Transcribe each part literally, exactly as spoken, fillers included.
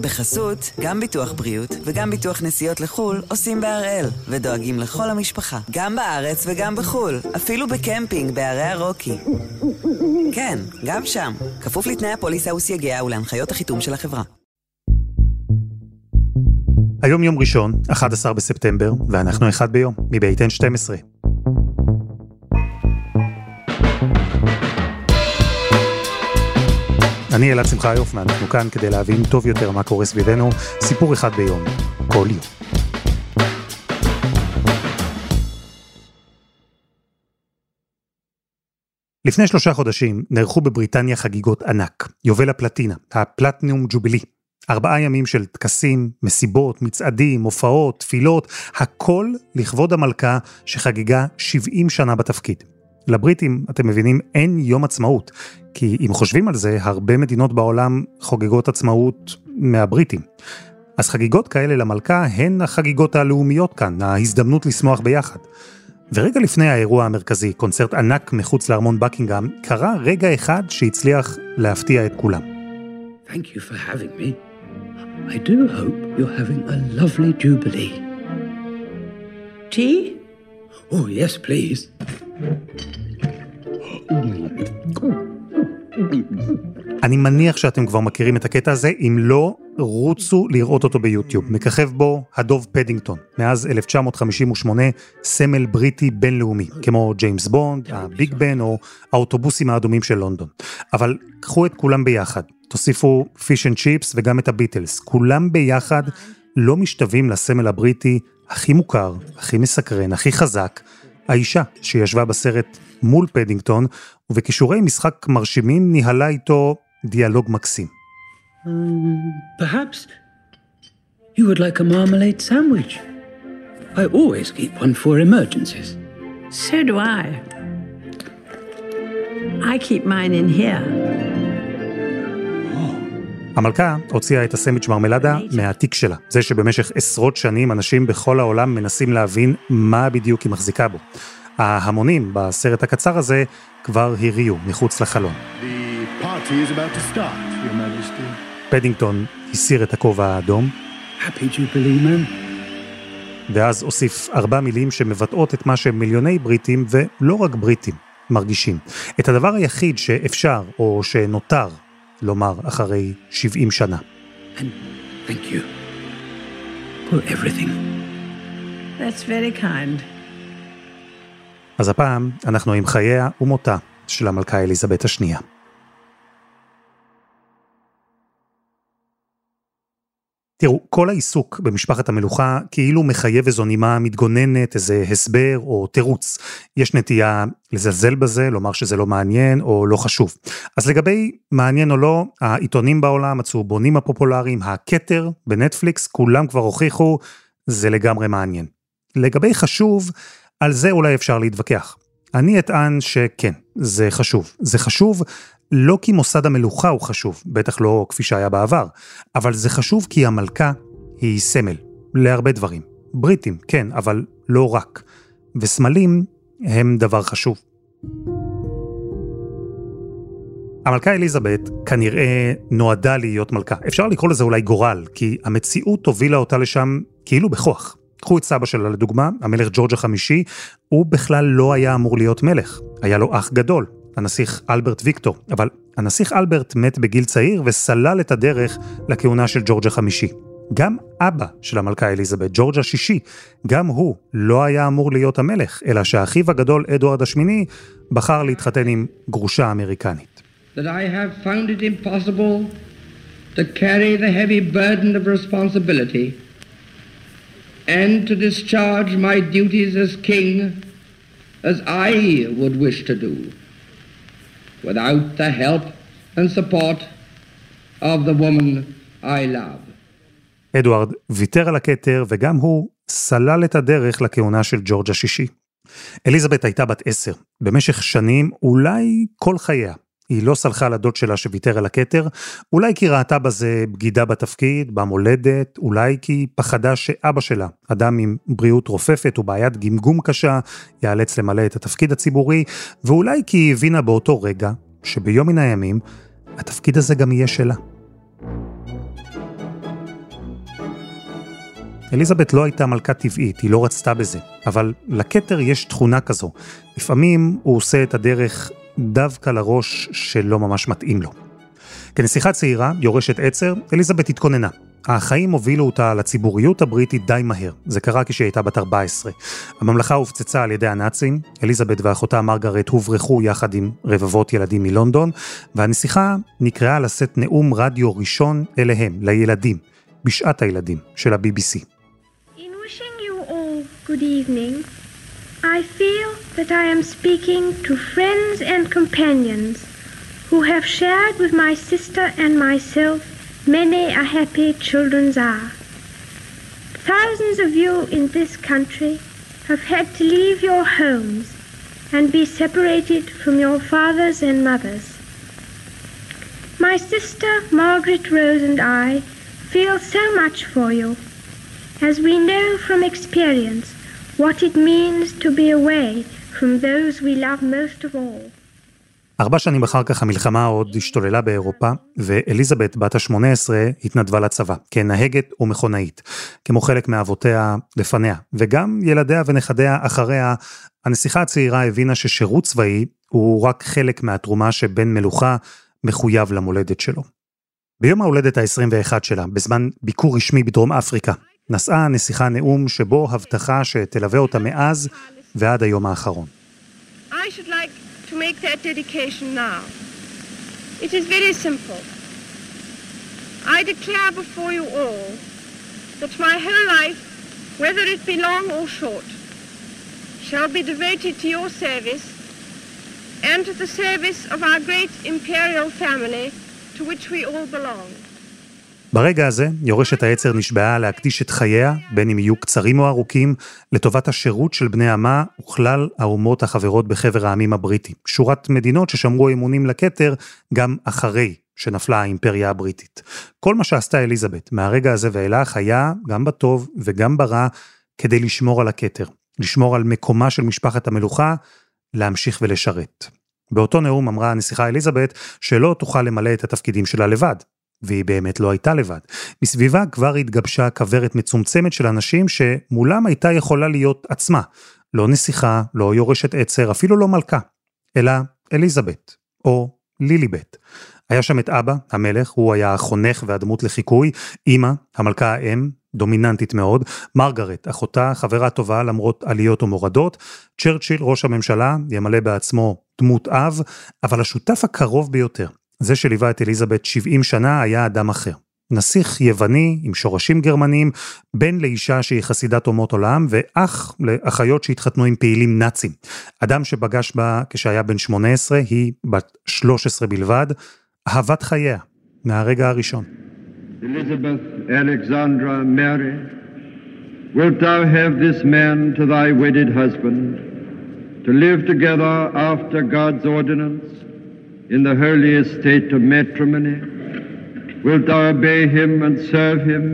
בחסות, גם ביטוח בריאות וגם ביטוח נסיעות לחול עושים בהראל, ודואגים לכל המשפחה, גם בארץ וגם בחול, אפילו בקמפינג בערי הרוקי. כן, גם שם, כפוף לתנאי הפוליסה וסייגיה ולהנחיות החיתום של החברה. היום יום ראשון, אחד עשר בספטמבר, ואנחנו אחד ביום, מבית אן שתים עשרה. אני אלעד שמחיוף, ואנחנו כאן כדי להבין טוב יותר מה קורה סביבנו, סיפור אחד ביום, כל יום. לפני שלושה חודשים נערכו בבריטניה חגיגות ענק, יובל הפלטינה, הפלטינום ג'ובילי. ארבעה ימים של טקסים, מסיבות, מצעדים, הופעות, תפילות, הכל לכבוד המלכה שחגיגה שבעים שנה בתפקיד. לבריטים, אתם מבינים, אין יום עצמאות, כי אם חושבים על זה, הרבה מדינות בעולם חוגגות עצמאות מהבריטים. אז חגיגות כאלה למלכה הן החגיגות הלאומיות כאן, ההזדמנות לשמוח ביחד. ורגע לפני האירוע המרכזי, קונצרט ענק מחוץ לארמון בקינגהם, קרה רגע אחד שהצליח להפתיע את כולם. Thank you for having me. I do hope you're having a lovely jubilee. Tea? Oh, yes, please. אני מניח שאתם כבר מכירים את הקטע הזה, אם לא, רוצו לראות אותו ביוטיוב. מככב בו הדוב פדינגטון, מאז אלף תשע מאות חמישים ושמונה, סמל בריטי בינלאומי, כמו ג'יימס בונד, הביג בן או האוטובוסים האדומים של לונדון. אבל קחו את כולם ביחד, תוסיפו פיש אנד צ'יפס וגם את הביטלס, כולם ביחד לא משתווים לסמל הבריטי הכי מוכר, הכי מסקרן, הכי חזק, האישה שישבה בסרט מול פדינגטון, ובקישורי משחק מרשימים ניהלה איתו דיאלוג מקסים. Perhaps you would like a marmalade sandwich. I always keep one for emergencies. So do I. I keep mine in here. המלכה הוציאה את הסנדוויץ' מרמלדה מהתיק שלה, זה שבמשך עשרות שנים אנשים בכל העולם מנסים להבין מה בדיוק היא מחזיקה בו. ההמונים בסרט הקצר הזה כבר הריעו מחוץ לחלון. The party is about to start, Your Majesty. פדינגטון הסיר את הכובע האדום. Happy Jubilee, man. ואז הוסיף ארבע מילים שמבטאות את מה שמיליוני בריטים, ולא רק בריטים, מרגישים. את הדבר היחיד שאפשר או שנותר לומר אחרי שבעים שנה. And thank you for everything. That's very kind. אז הפעם אנחנו עם חייה ומותה של המלכה אליזבת השנייה. תראו, כל העיסוק במשפחת המלוכה כאילו מחייב איזו נימה מתגוננת, איזה הסבר או תירוץ. יש נטייה לזלזל בזה, לומר שזה לא מעניין או לא חשוב. אז לגבי מעניין או לא, העיתונים בעולם, הצהובונים הפופולריים, הכתר בנטפליקס, כולם כבר הוכיחו, זה לגמרי מעניין. לגבי חשוב, על זה אולי אפשר להתווכח. אני אטען שכן, זה חשוב. זה חשוב לא כי מוסד המלוכה הוא חשוב, בטח לא כפי שהיה בעבר, אבל זה חשוב כי המלכה היא סמל, להרבה דברים. בריטים, כן, אבל לא רק. וסמלים הם דבר חשוב. המלכה אליזבת כנראה נועדה להיות מלכה. אפשר לקרוא לזה אולי גורל, כי המציאות הובילה אותה לשם כאילו בכוח. קחו את סבא שלה לדוגמה, המלך ג'ורג' החמישי, הוא בכלל לא היה אמור להיות מלך. היה לו אח גדול, הנסיך אלברט ויקטור, אבל הנסיך אלברט מת בגיל צעיר וסלל את הדרך לכהונה של ג'ורג' החמישי. גם אבא של המלכה אליזבת, ג'ורג' השישי, גם הוא לא היה אמור להיות המלך, אלא שהאחיו הגדול אדוארד השמיני בחר להתחתן עם גרושה אמריקנית. That I have found it impossible to carry the heavy burden of responsibility and to discharge my duties as king as I would wish to do without the help and support of the woman I love. אדוארד ויתר על הכתר וגם הוא סלל את הדרך לכהונה של ג'ורג' השישי. אליזבת הייתה בת עשר, במשך שנים, אולי כל חייה. היא לא סלחה לדוד שלה שוויתר על הכתר, אולי כי ראתה בזה בגידה בתפקיד, במולדת, אולי כי פחדה שאבא שלה, אדם עם בריאות רופפת ובעיית גמגום קשה, יאלץ למלא את התפקיד הציבורי, ואולי כי היא הבינה באותו רגע, שביום מן הימים, התפקיד הזה גם יהיה שלה. אליזבת לא הייתה מלכה טבעית, היא לא רצתה בזה, אבל לכתר יש תכונה כזו. לפעמים הוא עושה את הדרך דווקא לראש שלא ממש מתאים לו. כנסיכה צעירה, יורשת עצר, אליזבת התכוננה. החיים הובילו אותה לציבוריות הבריטית די מהר. זה קרה כשהיא הייתה בת ארבע עשרה. הממלכה הופצצה על ידי הנאצים, אליזבת ואחותה מרגרט הוברחו יחד עם רבבות ילדים מלונדון, והנסיכה נקראה לשאת נאום רדיו ראשון אליהם, לילדים, בשעת הילדים של ה-בי בי סי. In wishing you all good evening, I feel that I am speaking to friends and companions who have shared with my sister and myself many a happy children's hour. Thousands of you in this country have had to leave your homes and be separated from your fathers and mothers. My sister Margaret Rose and I feel so much for you, as we know from experience what it means to be away from those we love most of all. ארבע שנים אחר כך המלחמה עוד השתוללה באירופה, ואליזבת בת ה-שמונה עשרה התנדבה לצבא, כנהגת ומכונאית, כמו חלק מאבותיה לפניה, וגם ילדיה ונכדיה אחריה. הנסיכה הצעירה הבינה ששירות צבאי הוא רק חלק מהתרומה שבן מלוכה מחויב למולדת שלו. ביום ההולדת ה-עשרים ואחת שלה, בזמן ביקור רשמי בדרום אפריקה, נשאה הנסיכה נאום שבו הבטחה שתלווה אותה מאז ועד היום האחרון. I should like to make that dedication now. It is very simple. I declare before you all that my whole life, whether it be long or short, shall be devoted to your service and to the service of our great imperial family to which we all belong. ברגע הזה, יורשת העצר נשבעה להקדיש את חייה, בין אם יהיו קצרים או ארוכים, לטובת השירות של בני עמה וכלל האומות החברות בחבר העמים הבריטי. שורת מדינות ששמרו אמונים לכתר גם אחרי שנפלה האימפריה הבריטית. כל מה שעשתה אליזבת מהרגע הזה ואילך היה, גם בטוב וגם ברע, כדי לשמור על הכתר, לשמור על מקומה של משפחת המלוכה, להמשיך ולשרת. באותו נאום אמרה הנסיכה אליזבת שלא תוכל למלא את התפקידים שלה לבד. והיא באמת לא הייתה לבד. מסביבה כבר התגבשה כברת מצומצמת של אנשים שמולם הייתה יכולה להיות עצמה. לא נסיכה, לא יורשת עצר, אפילו לא מלכה, אלא אליזבת, או ליליבט. היה שם את אבא, המלך, הוא היה החונך והדמות לחיקוי, אמא, המלכה האם, דומיננטית מאוד, מרגרט, אחותה, חברה טובה למרות עליות ומורדות, צ'רצ'יל, ראש הממשלה, ימלא בעצמו דמות אב, אבל השותף הקרוב ביותר, זה שליווה את אליזבת שבעים שנה היה אדם אחר. נסיך יווני עם שורשים גרמנים, בן לאישה שהיא חסידת אומות עולם, ואח לאחיות שהתחתנו עם פעילים נאצים. אדם שבגש בה כשהיה בן שמונה עשרה, היא בת שלוש עשרה בלבד, אהבת חייה, מהרגע הראשון. Elizabeth Alexandra Mary, wilt thou have this man to thy wedded husband, to live together after God's ordinance, in the holy estate of matrimony, wilt thou obey him and serve him,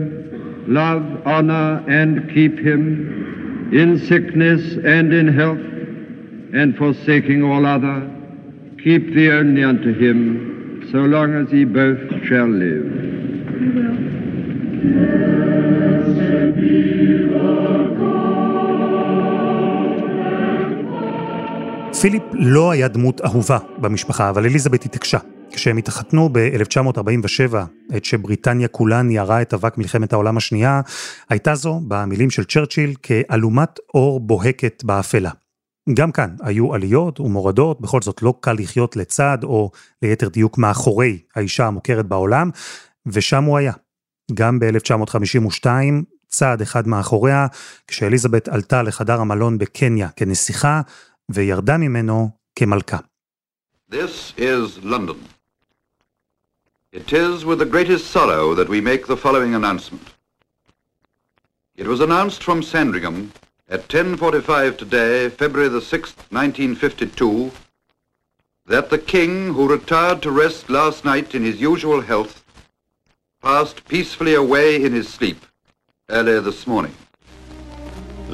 love, honor, and keep him, in sickness and in health, and forsaking all other, keep thee only unto him, so long as ye both shall live. Blessed be the God. פיליפ לא היה דמות אהובה במשפחה, אבל אליזבת התעקשה. כשהם התחתנו ב-אלף תשע מאות ארבעים ושבע, עת שבריטניה כולה ניערה את אבק מלחמת העולם השנייה, הייתה זו, במילים של צ'רצ'יל, כאלומת אור בוהקת באפלה. גם כאן היו עליות ומורדות, בכל זאת לא קל לחיות לצד, או ליתר דיוק מאחורי האישה המוכרת בעולם, ושם הוא היה. גם ב-אלף תשע מאות חמישים ושתיים, צעד אחד מאחוריה, כשאליזבת עלתה לחדר המלון בקניה כנסיכה, וירדה ממנו כמלכה. This is London. It is with the greatest sorrow that we make the following announcement. It was announced from Sandringham at ten forty-five today, February the sixth, nineteen fifty-two, that the king, who retired to rest last night in his usual health, passed peacefully away in his sleep early this morning.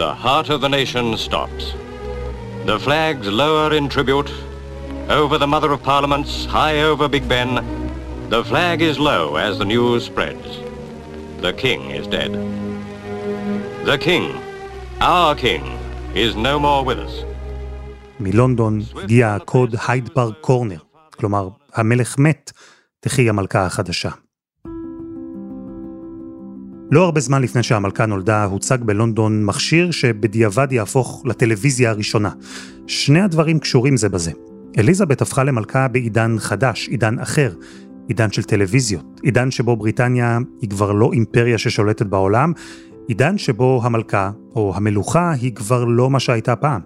The heart of the nation stops. The flags lower in tribute, over the Mother of Parliaments, high over Big Ben. The flag is low as the news spreads. The king is dead. The king, our king, is no more with us. מלונדון הגיע הקוד הייד פארק קורנר, כלומר, המלך מת, תחי המלכה החדשה. לא הרבה זמן לפני שהמלכה נולדה, הוצג בלונדון מכשיר שבדיעבד יהפוך לטלוויזיה הראשונה. שני הדברים קשורים זה בזה. אליזבת הפכה למלכה בעידן חדש, עידן אחר, עידן של טלוויזיות, עידן שבו בריטניה היא כבר לא אימפריה ששולטת בעולם, עידן שבו המלכה או המלוכה היא כבר לא מה שהייתה פעם.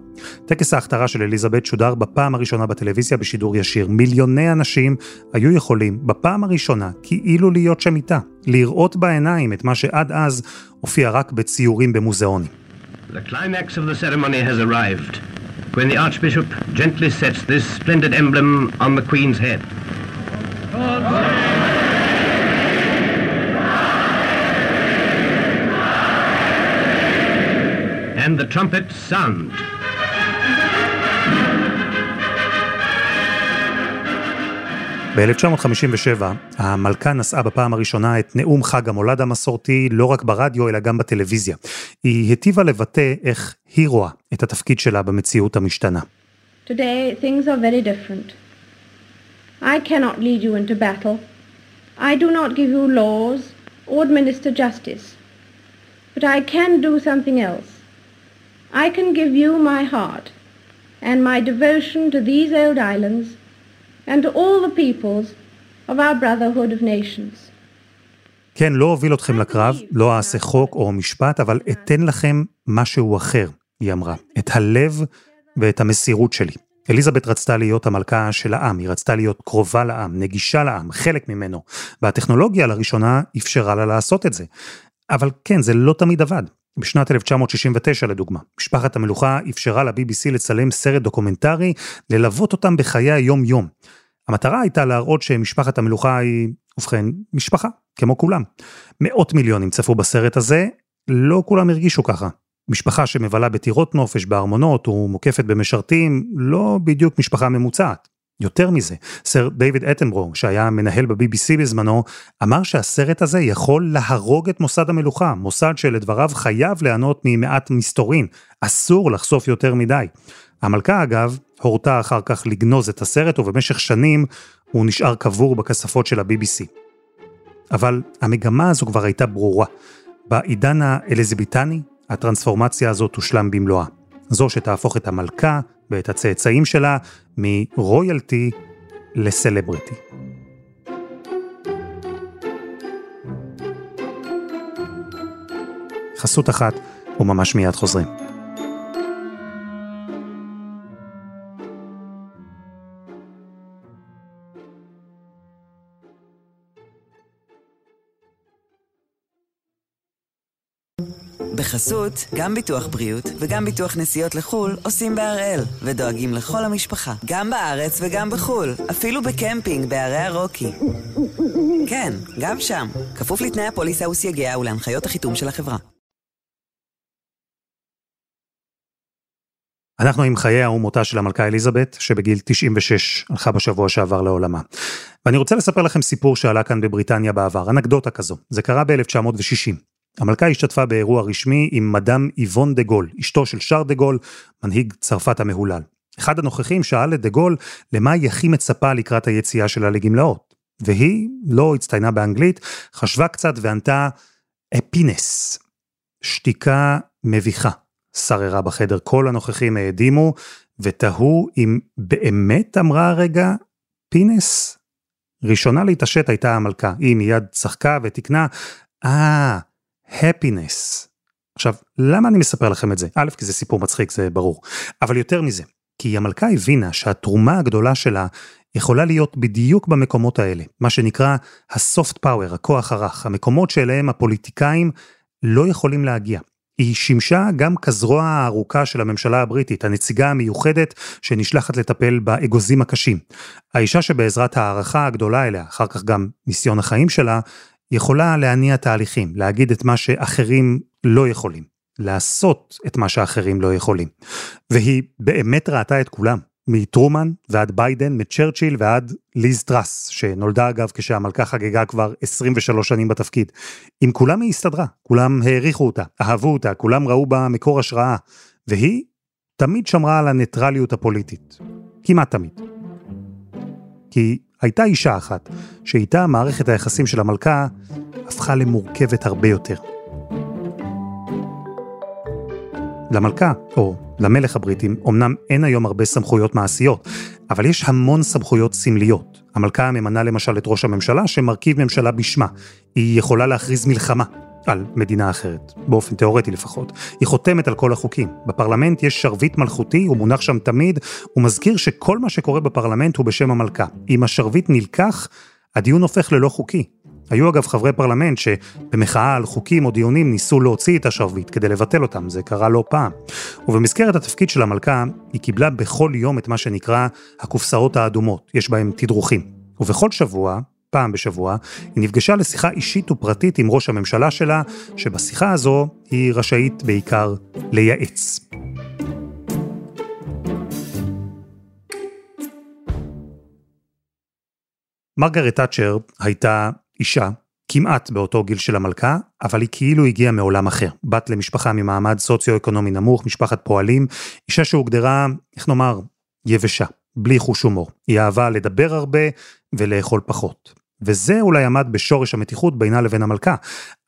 טקס ההכתרה של אליזבת שודר בפעם הראשונה בטלוויזיה בשידור ישיר. מיליוני אנשים היו יכולים בפעם הראשונה כאילו להיות שם איתה, לראות בעיניים את מה שעד אז הופיע רק בציורים במוזיאון. The climax of the ceremony has arrived when the archbishop gently sets this splendid emblem on the queen's head. And the trumpet sound. ב-אלף תשע מאות חמישים ושבע המלכה נשאה בפעם הראשונה את נאום חג המולד המסורתי לא רק ברדיו אלא גם בטלוויזיה. היא היטיבה לבטא איך היא רואה את התפקיד שלה במציאות המשתנה. Today things are very different. I cannot lead you into battle. I do not give you laws or administer justice. But I can do something else. I can give you my heart and my devotion to these old islands and to all the peoples of our brotherhood of nations. כן, לא הוביל אתכם לקרב, לא אעשה חוק או משפט, אבל אתן לכם משהו אחר, היא אמרה, את הלב ואת המסירות שלי. אליזבת רצתה להיות המלכה של העם, היא רצתה להיות קרובה לעם, נגישה לעם, חלק ממנו, והטכנולוגיה לראשונה אפשרה לה לעשות את זה. אבל כן, זה לא תמיד עבד. בשנת אלף תשע מאות שישים ותשע לדוגמה, משפחת המלוכה אפשרה ל-בי בי סי לצלם סרט דוקומנטרי, ללוות אותם בחיי היום יום. המטרה הייתה להראות שמשפחת המלוכה היא, ובכן, משפחה, כמו כולם. מאות מיליונים צפו בסרט הזה, לא כולם הרגישו ככה. משפחה שמבלה בטירות נופש, בארמונות ומוקפת במשרתים, לא בדיוק משפחה ממוצעת. יותר מזה, סר דיוויד אטנברו, שהיה מנהל ב-בי בי סי בזמנו, אמר שהסרט הזה יכול להרוג את מוסד המלוכה, מוסד שלדבריו חייב לענות ממעט מסתורין, אסור לחשוף יותר מדי. המלכה אגב, הורתה אחר כך לגנוז את הסרט, ובמשך שנים הוא נשאר קבור בכספות של ה-בי בי סי. אבל המגמה הזו כבר הייתה ברורה. בעידן האליזבתני, הטרנספורמציה הזו תושלם במלואה. זו שתהפוך את המלכה ואת הצאצאים שלה מרויאלטי לסלבריטי. חסות אחת וממש מיד חוזרים. בחסות, גם ביטוח בריאות וגם ביטוח נסיעות לחול עושים בהראל ודואגים לכל המשפחה, גם בארץ וגם בחול, אפילו בקמפינג בערי הרוקי. כן, גם שם, כפוף לתנאי הפוליסה וסייגיה ולהנחיות החיתום של החברה. אנחנו עם חייה ומותה של המלכה אליזבת, שבגיל תשעים ושש הלכה בשבוע שעבר לעולמה. ואני רוצה לספר לכם סיפור שעלה כאן בבריטניה בעבר, אנקדוטה כזו. זה קרה ב-אלף תשע מאות ושישים. המלכה השתתפה באירוע רשמי עם מדאם איבון דה גול, אשתו של שר דה גול, מנהיג צרפת המהולל. אחד הנוכחים שאל את דה גול למה היא הכי מצפה לקראת היציאה שלה לגמלאות, והיא לא הצטיינה באנגלית, חשבה קצת וענתה אפינס. שתיקה מביכה, שררה בחדר, כל הנוכחים העדימו ותהו אם באמת אמרה הרגע פינס. ראשונה להתעשת הייתה המלכה, היא מיד צחקה ותקנה, אה, happiness. עכשיו, למה אני מספר לכם את זה? א', כי זה סיפור מצחיק, זה ברור. אבל יותר מזה, כי המלכה הבינה שהתרומה הגדולה שלה יכולה להיות בדיוק במקומות האלה, מה שנקרא הסופט פאוור, הכוח הרך, המקומות שאליהם הפוליטיקאים לא יכולים להגיע. היא שימשה גם כזרוע הארוכה של הממשלה הבריטית, הנציגה המיוחדת שנשלחת לטפל באגוזים הקשים. האישה שבעזרת הערכה הגדולה אליה, אחר כך גם ניסיון החיים שלה, יכולה להניע תהליכים, להגיד את מה שאחרים לא יכולים, לעשות את מה שאחרים לא יכולים. והיא באמת ראתה את כולם, מטרומן ועד ביידן, מצ'רצ'יל ועד ליז טרס, שנולדה אגב כשהמלכה חגגה כבר עשרים ושלוש שנים בתפקיד. עם כולם היא הסתדרה, כולם העריכו אותה, אהבו אותה, כולם ראו בה מקור השראה, והיא תמיד שמרה על הניטרליות הפוליטית. כמעט תמיד. כי הייתה אישה אחת, שאיתה מערכת היחסים של המלכה הפכה למורכבת הרבה יותר. למלכה, או למלך הבריטים, אמנם אין היום הרבה סמכויות מעשיות, אבל יש המון סמכויות סמליות. המלכה ממנה למשל את ראש הממשלה, שמרכיב ממשלה בשמה. היא יכולה להכריז מלחמה על מדינה אחרת, באופן תיאורטי לפחות. היא חותמת על כל החוקים. בפרלמנט יש שרביט מלכותי, הוא מונח שם תמיד, הוא מזכיר שכל מה שקורה בפרלמנט הוא בשם המלכה. אם השרביט נלקח, הדיון הופך ללא חוקי. היו אגב חברי פרלמנט שבמחאה על חוקים או דיונים ניסו להוציא את השרביט כדי לבטל אותם, זה קרה לא פעם. ובמסגרת התפקיד של המלכה, היא קיבלה בכל יום את מה שנקרא הקופסאות האדומות, יש בהם תדרוכים. ובכל שבוע, פעם בשבוע, היא נפגשה לשיחה אישית ופרטית עם ראש הממשלה שלה, שבשיחה הזו היא רשאית בעיקר לייעץ. מרגרט תאצ'ר הייתה אישה, כמעט באותו גיל של המלכה, אבל היא כאילו הגיעה מעולם אחר. בת למשפחה ממעמד סוציו-אקונומי נמוך, משפחת פועלים, אישה שהוגדרה, איך נאמר, יבשה, בלי חוש הומור. היא אהבה לדבר הרבה ולאכול פחות. וזה אולי עמד בשורש המתיחות בינה לבין המלכה,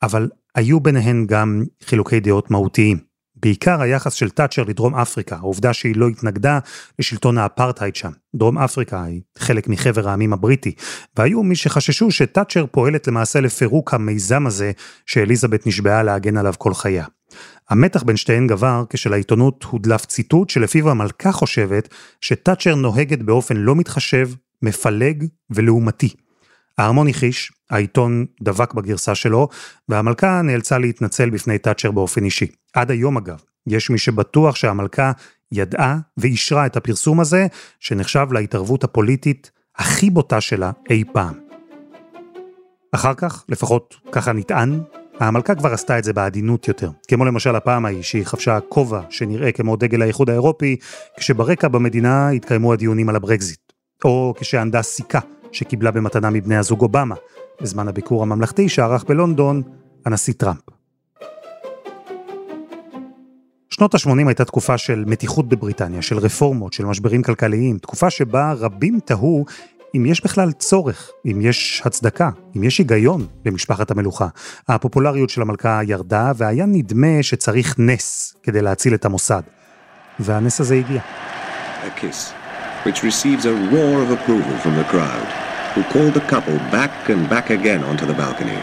אבל היו ביניהן גם חילוקי דעות מהותיים. בעיקר היחס של תאצ'ר לדרום אפריקה, העובדה שהיא לא התנגדה לשלטון האפרטהייד שם. דרום אפריקה היא חלק מחבר העמים הבריטי, והיו מי שחששו שתאצ'ר פועלת למעשה לפירוק המיזם הזה שאליזבת נשבעה להגן עליו כל חייה. המתח בין שתיהן גבר כשלעיתונות הודלף ציטוט שלפיו המלכה חושבת שתאצ'ר נוהגת באופן לא מתחשב, מפלג ולעומתי. הארמון יחיש, העיתון דבק בגרסה שלו, והמלכה נאלצה להתנצל בפני תאצ'ר באופן אישי. עד היום אגב, יש מי שבטוח שהמלכה ידעה ואישרה את הפרסום הזה, שנחשב להתערבות הפוליטית הכי בוטה שלה אי פעם. אחר כך, לפחות ככה נטען, המלכה כבר עשתה את זה בעדינות יותר. כמו למשל הפעם ההיא שהיא חפשה כובע שנראה כמו דגל האיחוד האירופי, כשברקע במדינה התקיימו הדיונים על הברקזיט, או כשענדה סיכה, שקיבלה במתנה מבני הזוג אובמה, בזמן הביקור הממלכתי שערך בלונדון הנשיא טראמפ. שנות ה-שמונים הייתה תקופה של מתיחות בבריטניה, של רפורמות, של משברים כלכליים, תקופה שבה רבים תהו אם יש בכלל צורך, אם יש הצדקה, אם יש היגיון במשפחת המלוכה. הפופולריות של המלכה ירדה, והיה נדמה שצריך נס כדי להציל את המוסד. והנס הזה הגיע. הכיס. which receives a roar of approval from the crowd, who called the couple back and back again onto the balcony.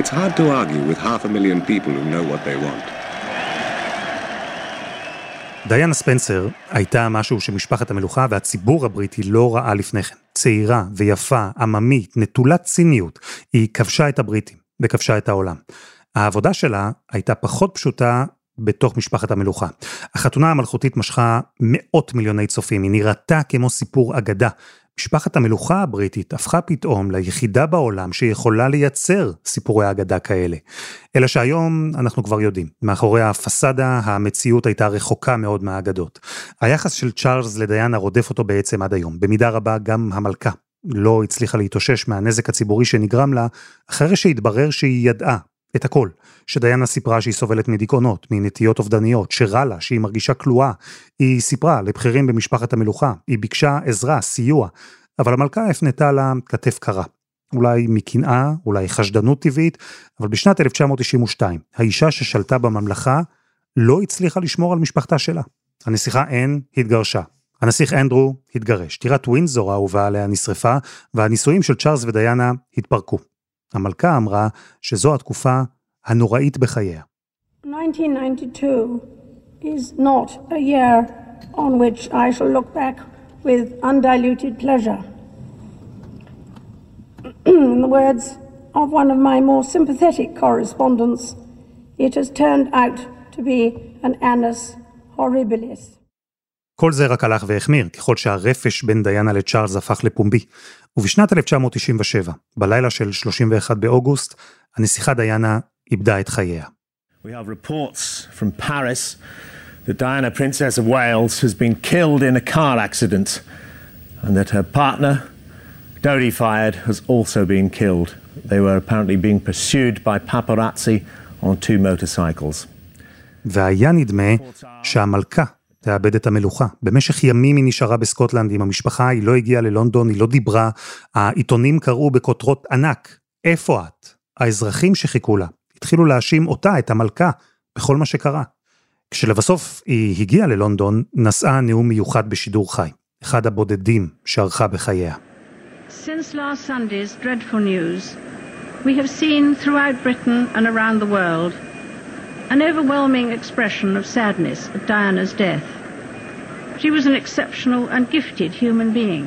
It's hard to argue with half a million people who know what they want. דיאנה ספנסר הייתה משהו שמשפחת המלוכה והציבור הבריטי לא ראה לפני כן. צעירה ויפה, עממית, נטולת ציניות, היא כבשה את הבריטים וכבשה את העולם. העבודה שלה הייתה פחות פשוטה, בתוך משפחת המלוכה. החתונה המלכותית משכה מאות מיליוני צופים, היא נראתה כמו סיפור אגדה. משפחת המלוכה הבריטית הפכה פתאום ליחידה בעולם שיכולה לייצר סיפורי אגדה כאלה. אלא שהיום אנחנו כבר יודעים, מאחורי הפסדה המציאות הייתה רחוקה מאוד מהאגדות. היחס של צ'ארלס לדיאנה רודף אותו בעצם עד היום, במידה רבה גם המלכה. לא הצליחה להתאושש מהנזק הציבורי שנגרם לה, אחרי שהתברר שהיא ידעה, את הכל, שדיאנה סיפרה שהיא סובלת מדיכאונות, מנטיות אובדניות, שרע לה, שהיא מרגישה כלואה, היא סיפרה לבחירים במשפחת המלוכה, היא ביקשה עזרה, סיוע, אבל המלכה הפנתה לה כתף קרה, אולי מקנאה, אולי חשדנות טבעית, אבל בשנת אלף תשע מאות תשעים ושתיים, האישה ששלטה בממלכה לא הצליחה לשמור על משפחתה שלה. הנסיכה אן התגרשה, הנסיך אנדרו התגרש, טירת ווינזור האהובה עליה נשרפה, והנישואים של צ'ארלס ודיאנה התפרקו. המלכה אמרה שזו התקופה הנוראית בחייה. אלף תשע מאות תשעים ושתיים is not a year on which I shall look back with undiluted pleasure. In the words of one of my more sympathetic correspondents, it has turned out to be an annus horribilis. כל זה רק הלך והחמיר, ככל שהרפש בין דיאנה לצ'ארלס הפך לפומבי. ובשנת אלף תשע מאות תשעים ושבע, בלילה של שלושים ואחד באוגוסט, הנסיכה דיאנה איבדה את חייה. We have reports from Paris that Diana, Princess of Wales, has been killed in a car accident and that her partner, Dodi Fayed, has also been killed. They were apparently being pursued by paparazzi on two motorcycles. והיה נדמה שהמלכה תאבד את המלוכה. במשך ימים היא נשארה בסקוטלנד עם המשפחה, היא לא הגיעה ללונדון, היא לא דיברה, העיתונים קראו בכותרות ענק, איפה את? האזרחים שחיכו לה, התחילו להאשים אותה, את המלכה, בכל מה שקרה. כשלבסוף היא הגיעה ללונדון, נשאה נאום מיוחד בשידור חי, אחד הבודדים שערכה בחייה. Since last Sunday's dreadful news, we have seen throughout Britain and around the world an overwhelming expression of sadness at Diana's death. She was an exceptional and gifted human being.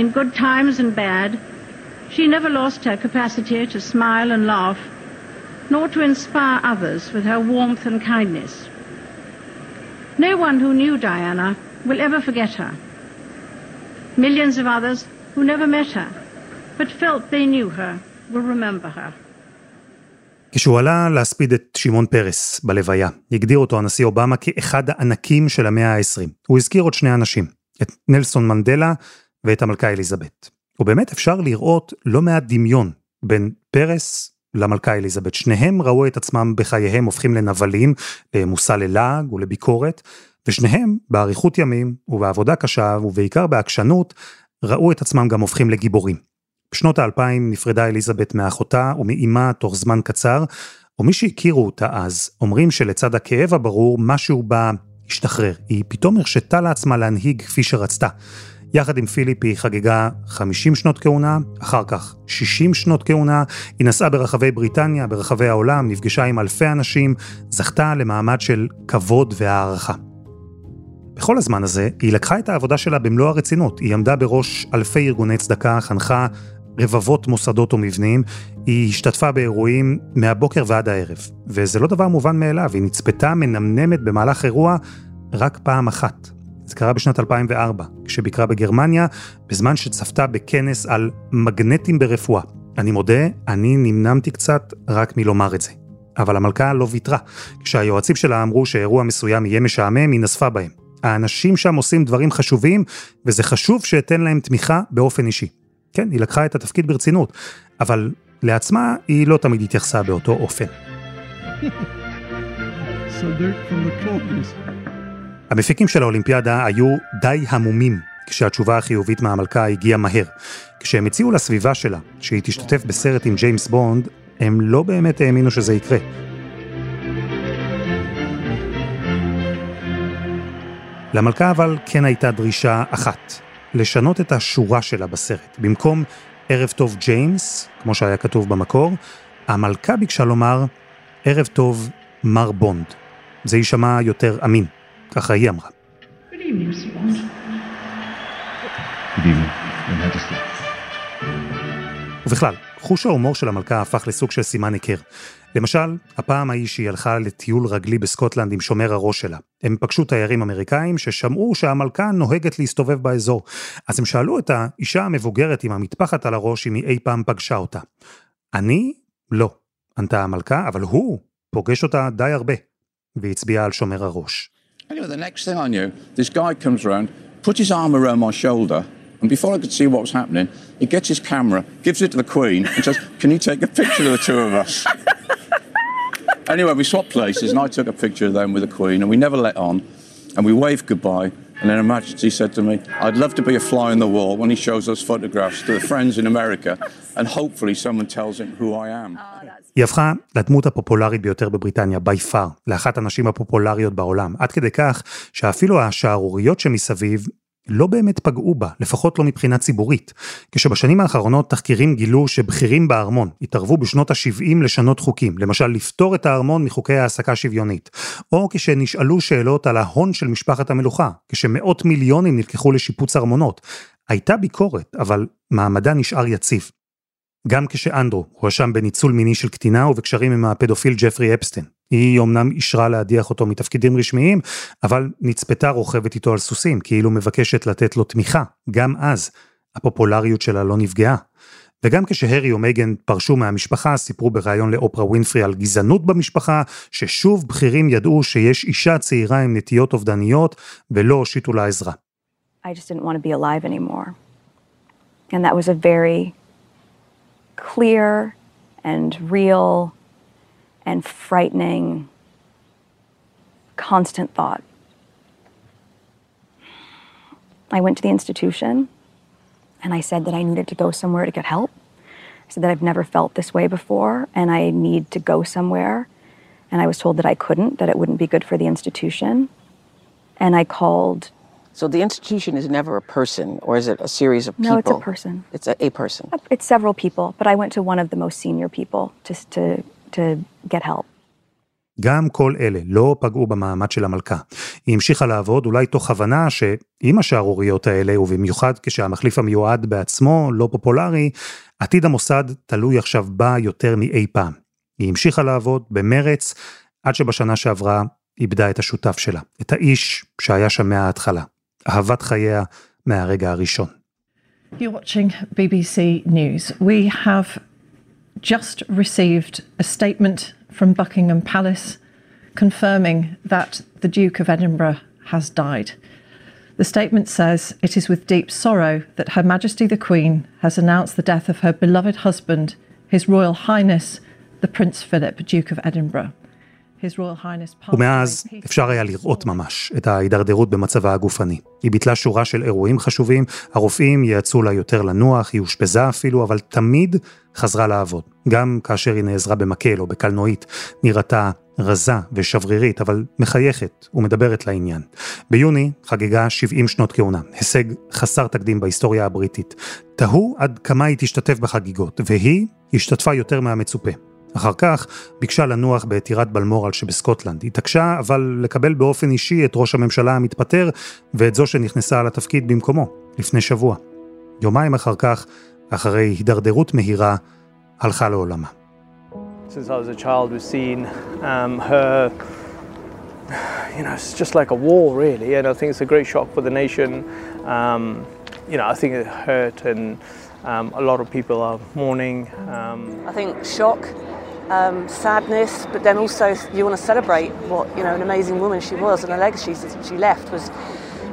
In good times and bad, she never lost her capacity to smile and laugh, nor to inspire others with her warmth and kindness. No one who knew Diana will ever forget her. Millions of others who never met her, but felt they knew her, will remember her. כשהוא עלה להספיד את שמעון פרס בלוויה, הגדיר אותו הנשיא אובמה כאחד הענקים של המאה ה-העשרים. הוא הזכיר עוד שני אנשים, את נלסון מנדלה ואת המלכה אליזבת. ובאמת אפשר לראות לא מעט דמיון בין פרס למלכה אליזבת. שניהם ראו את עצמם בחייהם הופכים לנבלים, למושא ללעג ולביקורת, ושניהם באריכות ימים ובעבודה קשה ובעיקר בעקשנות, ראו את עצמם גם הופכים לגיבורים. בשנות האלפיים נפרדה אליזבת מאחותה ומאימה תוך זמן קצר, ומי שהכירו אותה אז אומרים שלצד הכאב הברור משהו בה השתחרר. היא פתאום הרשתה לעצמה להנהיג כפי שרצתה. יחד עם פיליפ היא חגגה חמישים שנות כהונה, אחר כך שישים שנות כהונה, היא נסעה ברחבי בריטניה, ברחבי העולם, נפגשה עם אלפי אנשים, זכתה למעמד של כבוד והערכה. בכל הזמן הזה, היא לקחה את העבודה שלה במלוא הרצינות. היא עמדה בראש אלפי ארגוני צדקה, חנכה רבבות מוסדות ומבנים, היא השתתפה באירועים מהבוקר ועד הערב. וזה לא דבר מובן מאליו, היא נצפתה מנמנמת במהלך אירוע רק פעם אחת. זה קרה בשנת אלפיים וארבע, כשביקרה בגרמניה, בזמן שצפתה בכנס על מגנטים ברפואה. אני מודה, אני נמנמתי קצת רק מלומר את זה. אבל המלכה לא ויתרה. כשהיועצים שלה אמרו שאירוע מסוים יהיה משעמם, היא נשפה בהם. האנשים שם עושים דברים חשובים, וזה חשוב שאתן להם תמיכה באופן אישי. כן, היא לקחה את התפקיד ברצינות, אבל לעצמה היא לא תמיד התייחסה באותו אופן. המפיקים של האולימפיאדה היו די המומים, כשהתשובה החיובית מהמלכה הגיעה מהר. כשהם הציעו לסביבה שלה, שהיא תשתתף בסרט עם ג'יימס בונד, הם לא באמת האמינו שזה יקרה. למלכה אבל כן הייתה דרישה אחת, לשנות את השורה שלה בסרט. במקום ערב טוב ג'יימס, כמו שהיה כתוב במקור, המלכה ביקשה לומר ערב טוב מר בונד. זה יישמע יותר אמין, ככה היא אמרה. Good evening, Mister Bond. Good evening, Your Majesty. ובכלל, חוש ההומור של המלכה הפך לסוג של סימן היכר. למשל, הפעם ההיא שהיא הלכה לטיול רגלי בסקוטלנד עם שומר הראש שלה. הם פגשו תיירים אמריקאים ששמעו שהמלכה נוהגת להסתובב באזור. אז הם שאלו את האישה המבוגרת עם המטפחת על הראש אם היא אי פעם פגשה אותה. אני? לא, ענתה המלכה, אבל הוא פוגש אותה די הרבה. והצביעה על שומר הראש. Anyway, the next thing I knew, this guy comes around, puts his arm around my shoulder, and before I could see what was happening, he gets his camera, gives it to the Queen, and says, can you take a picture of the two of us? Anyway, we swapped places and I took a picture of them with the Queen and we never let on and we waved goodbye and then Her Majesty said to me, I'd love to be a fly on the wall when he shows those photographs to the friends in America and hopefully someone tells him who I am. היא הפכה לדמות הפופולרית ביותר בבריטניה, by far, לאחת הנשים הפופולריות בעולם, עד כדי כך שאפילו השערוריות שמסביב לא באמת פגעו בה, לפחות לא מבחינה ציבורית. כשבשנים האחרונות תחקירים גילו שבכירים בארמון התערבו בשנות ה-שבעים לשנות חוקים, למשל לפתור את הארמון מחוקי העסקה שוויונית, או כשנשאלו שאלות על ההון של משפחת המלוכה, כשמאות מיליונים נלקחו לשיפוץ ארמונות. הייתה ביקורת, אבל מעמדה נשאר יציב. גם כשאנדרו הואשם בניצול מיני של קטינה ובקשרים עם הפדופיל ג'פרי אפסטיין. היא אומנם אישרה להדיח אותו מתפקידים רשמיים, אבל נצפתה רוכבת איתו על סוסים, כאילו מבקשת לתת לו תמיכה. גם אז, הפופולריות שלה לא נפגעה. וגם כשהרי ומגן פרשו מהמשפחה, סיפרו בראיון לאופרה ווינפרי על גזענות במשפחה, ששוב בכירים ידעו שיש אישה צעירה עם נטיות אובדניות, ולא הושיטו לה עזרה. I just didn't want to be alive anymore. And that was a very clear and real and frightening constant thought. I went to the institution and I said that I needed to go somewhere to get help. I said that I've never felt this way before and I need to go somewhere. And I was told that I couldn't, that it wouldn't be good for the institution. And I called. So the institution is never a person, or is it a series of people? No, it's a person. It's a, a person. It's several people, but I went to one of the most senior people to, to, to get help. גם כל אלה לא פגעו במעמד של המלכה. היא המשיכה לעבוד אולי תוך הבנה שאם השערוריות האלה, ובמיוחד כשהמחליף המיועד בעצמו לא פופולרי, עתיד המוסד תלוי עכשיו בה יותר מאי פעם. היא המשיכה לעבוד במרץ, עד שבשנה שעברה איבדה את השותף שלה, את האיש שהיה שם מההתחלה. אהבת חייה מהרגע הראשון. You're watching B B C News. We have just received a statement from Buckingham Palace confirming that the Duke of Edinburgh has died. The statement says it is with deep sorrow that Her Majesty the Queen has announced the death of her beloved husband, His Royal Highness, the Prince Philip, Duke of Edinburgh. ומאז אפשר היה לראות ממש את ההידרדרות במצבה הגופני. היא ביטלה שורה של אירועים חשובים, הרופאים יעצו לה יותר לנוח, היא הושפזה אפילו, אבל תמיד חזרה לעבוד. גם כאשר היא נעזרה במקל או בקלנועית, נראתה רזה ושברירית, אבל מחייכת ומדברת לעניין. ביוני חגגה שבעים שנות כהונה, הישג חסר תקדים בהיסטוריה הבריטית. תהו עד כמה היא תשתתף בחגיגות, והיא השתתפה יותר מהמצופה. אחר כך ביקשה לנוח בעתירת בלמורל שבסקוטלנד. היא תקשה, אבל לקבל באופן אישי את ראש הממשלה המתפטר, ואת זו שנכנסה על התפקיד במקומו, לפני שבוע. יומיים אחר כך, אחרי הידרדרות מהירה, הלכה לעולמה. Since I was a child, we've seen um, her, you know, it's just like a wall, really, and I think it's a great shock for the nation. Um, you know, I think it hurt, and um, a lot of people are mourning. Um, I think shock. Um, sadness, but then also you want to celebrate what, you know, an amazing woman she was, and the legacy she left was,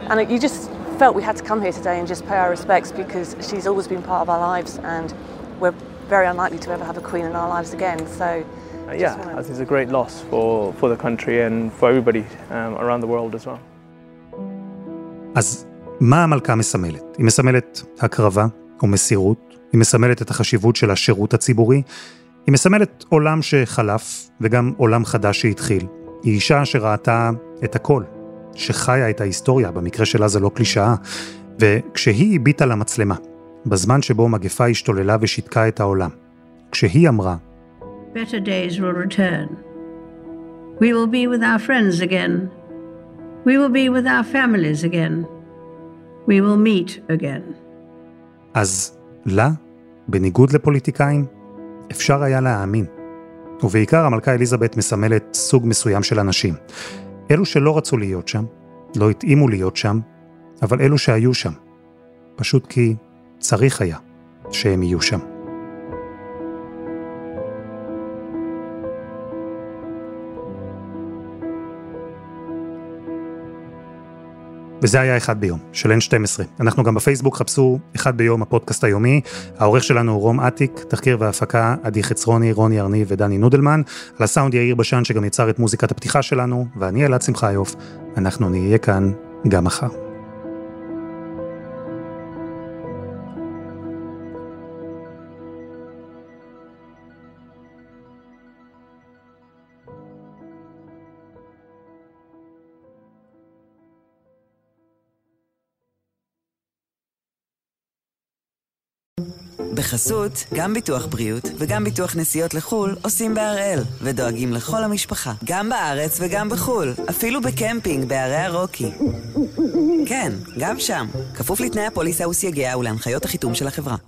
and it, you just felt we had to come here today and just pay our respects because she's always been part of our lives, and we're very unlikely to ever have a queen in our lives again. So uh, yeah, I think it's a great loss for for the country and for everybody um, around the world as well. אז מה המלכה מסמלת? היא מסמלת הקרבה ומסירות, היא מסמלת את החשיבות של השירות הציבורי, היא מסמלת עולם שחלף, וגם עולם חדש שהתחיל. היא אישה שראתה את הכל, שחיה את ההיסטוריה, במקרה שלה זה לא קלישאה, וכשהיא הביטה למצלמה, בזמן שבו מגפה השתוללה ושיתקה את העולם, כשהיא אמרה, Better days will return. We will be with our friends again. We will be with our families again. We will meet again. אז לה, בניגוד לפוליטיקאים, אפשר היה להאמין. ובעיקר המלכה אליזבת מסמלת סוג מסוים של אנשים. אלו שלא רצו להיות שם, לא התאימו להיות שם, אבל אלו שהיו שם. פשוט כי צריך היה שהם יהיו שם. וזה היה אחד ביום, של N שתים עשרה. אנחנו גם בפייסבוק חפשו אחד ביום הפודקאסט היומי. העורך שלנו הוא רום עתיק, תחקיר והפקה, עדי חצרוני, רוני ארני ודני נודלמן. על הסאונד יאיר בשן שגם ייצר את מוזיקת הפתיחה שלנו, ואני אלעד שמחיוף, אנחנו נהיה כאן גם מחר. בחסות, גם ביטוח בריאות וגם ביטוח נסיעות לחול עושים בהראל ודואגים לכל המשפחה, גם בארץ וגם בחול, אפילו בקמפינג בערי הרוקי. כן, גם שם, כפוף לתנאי הפוליסה וסייגיה ולהנחיות החיתום של החברה.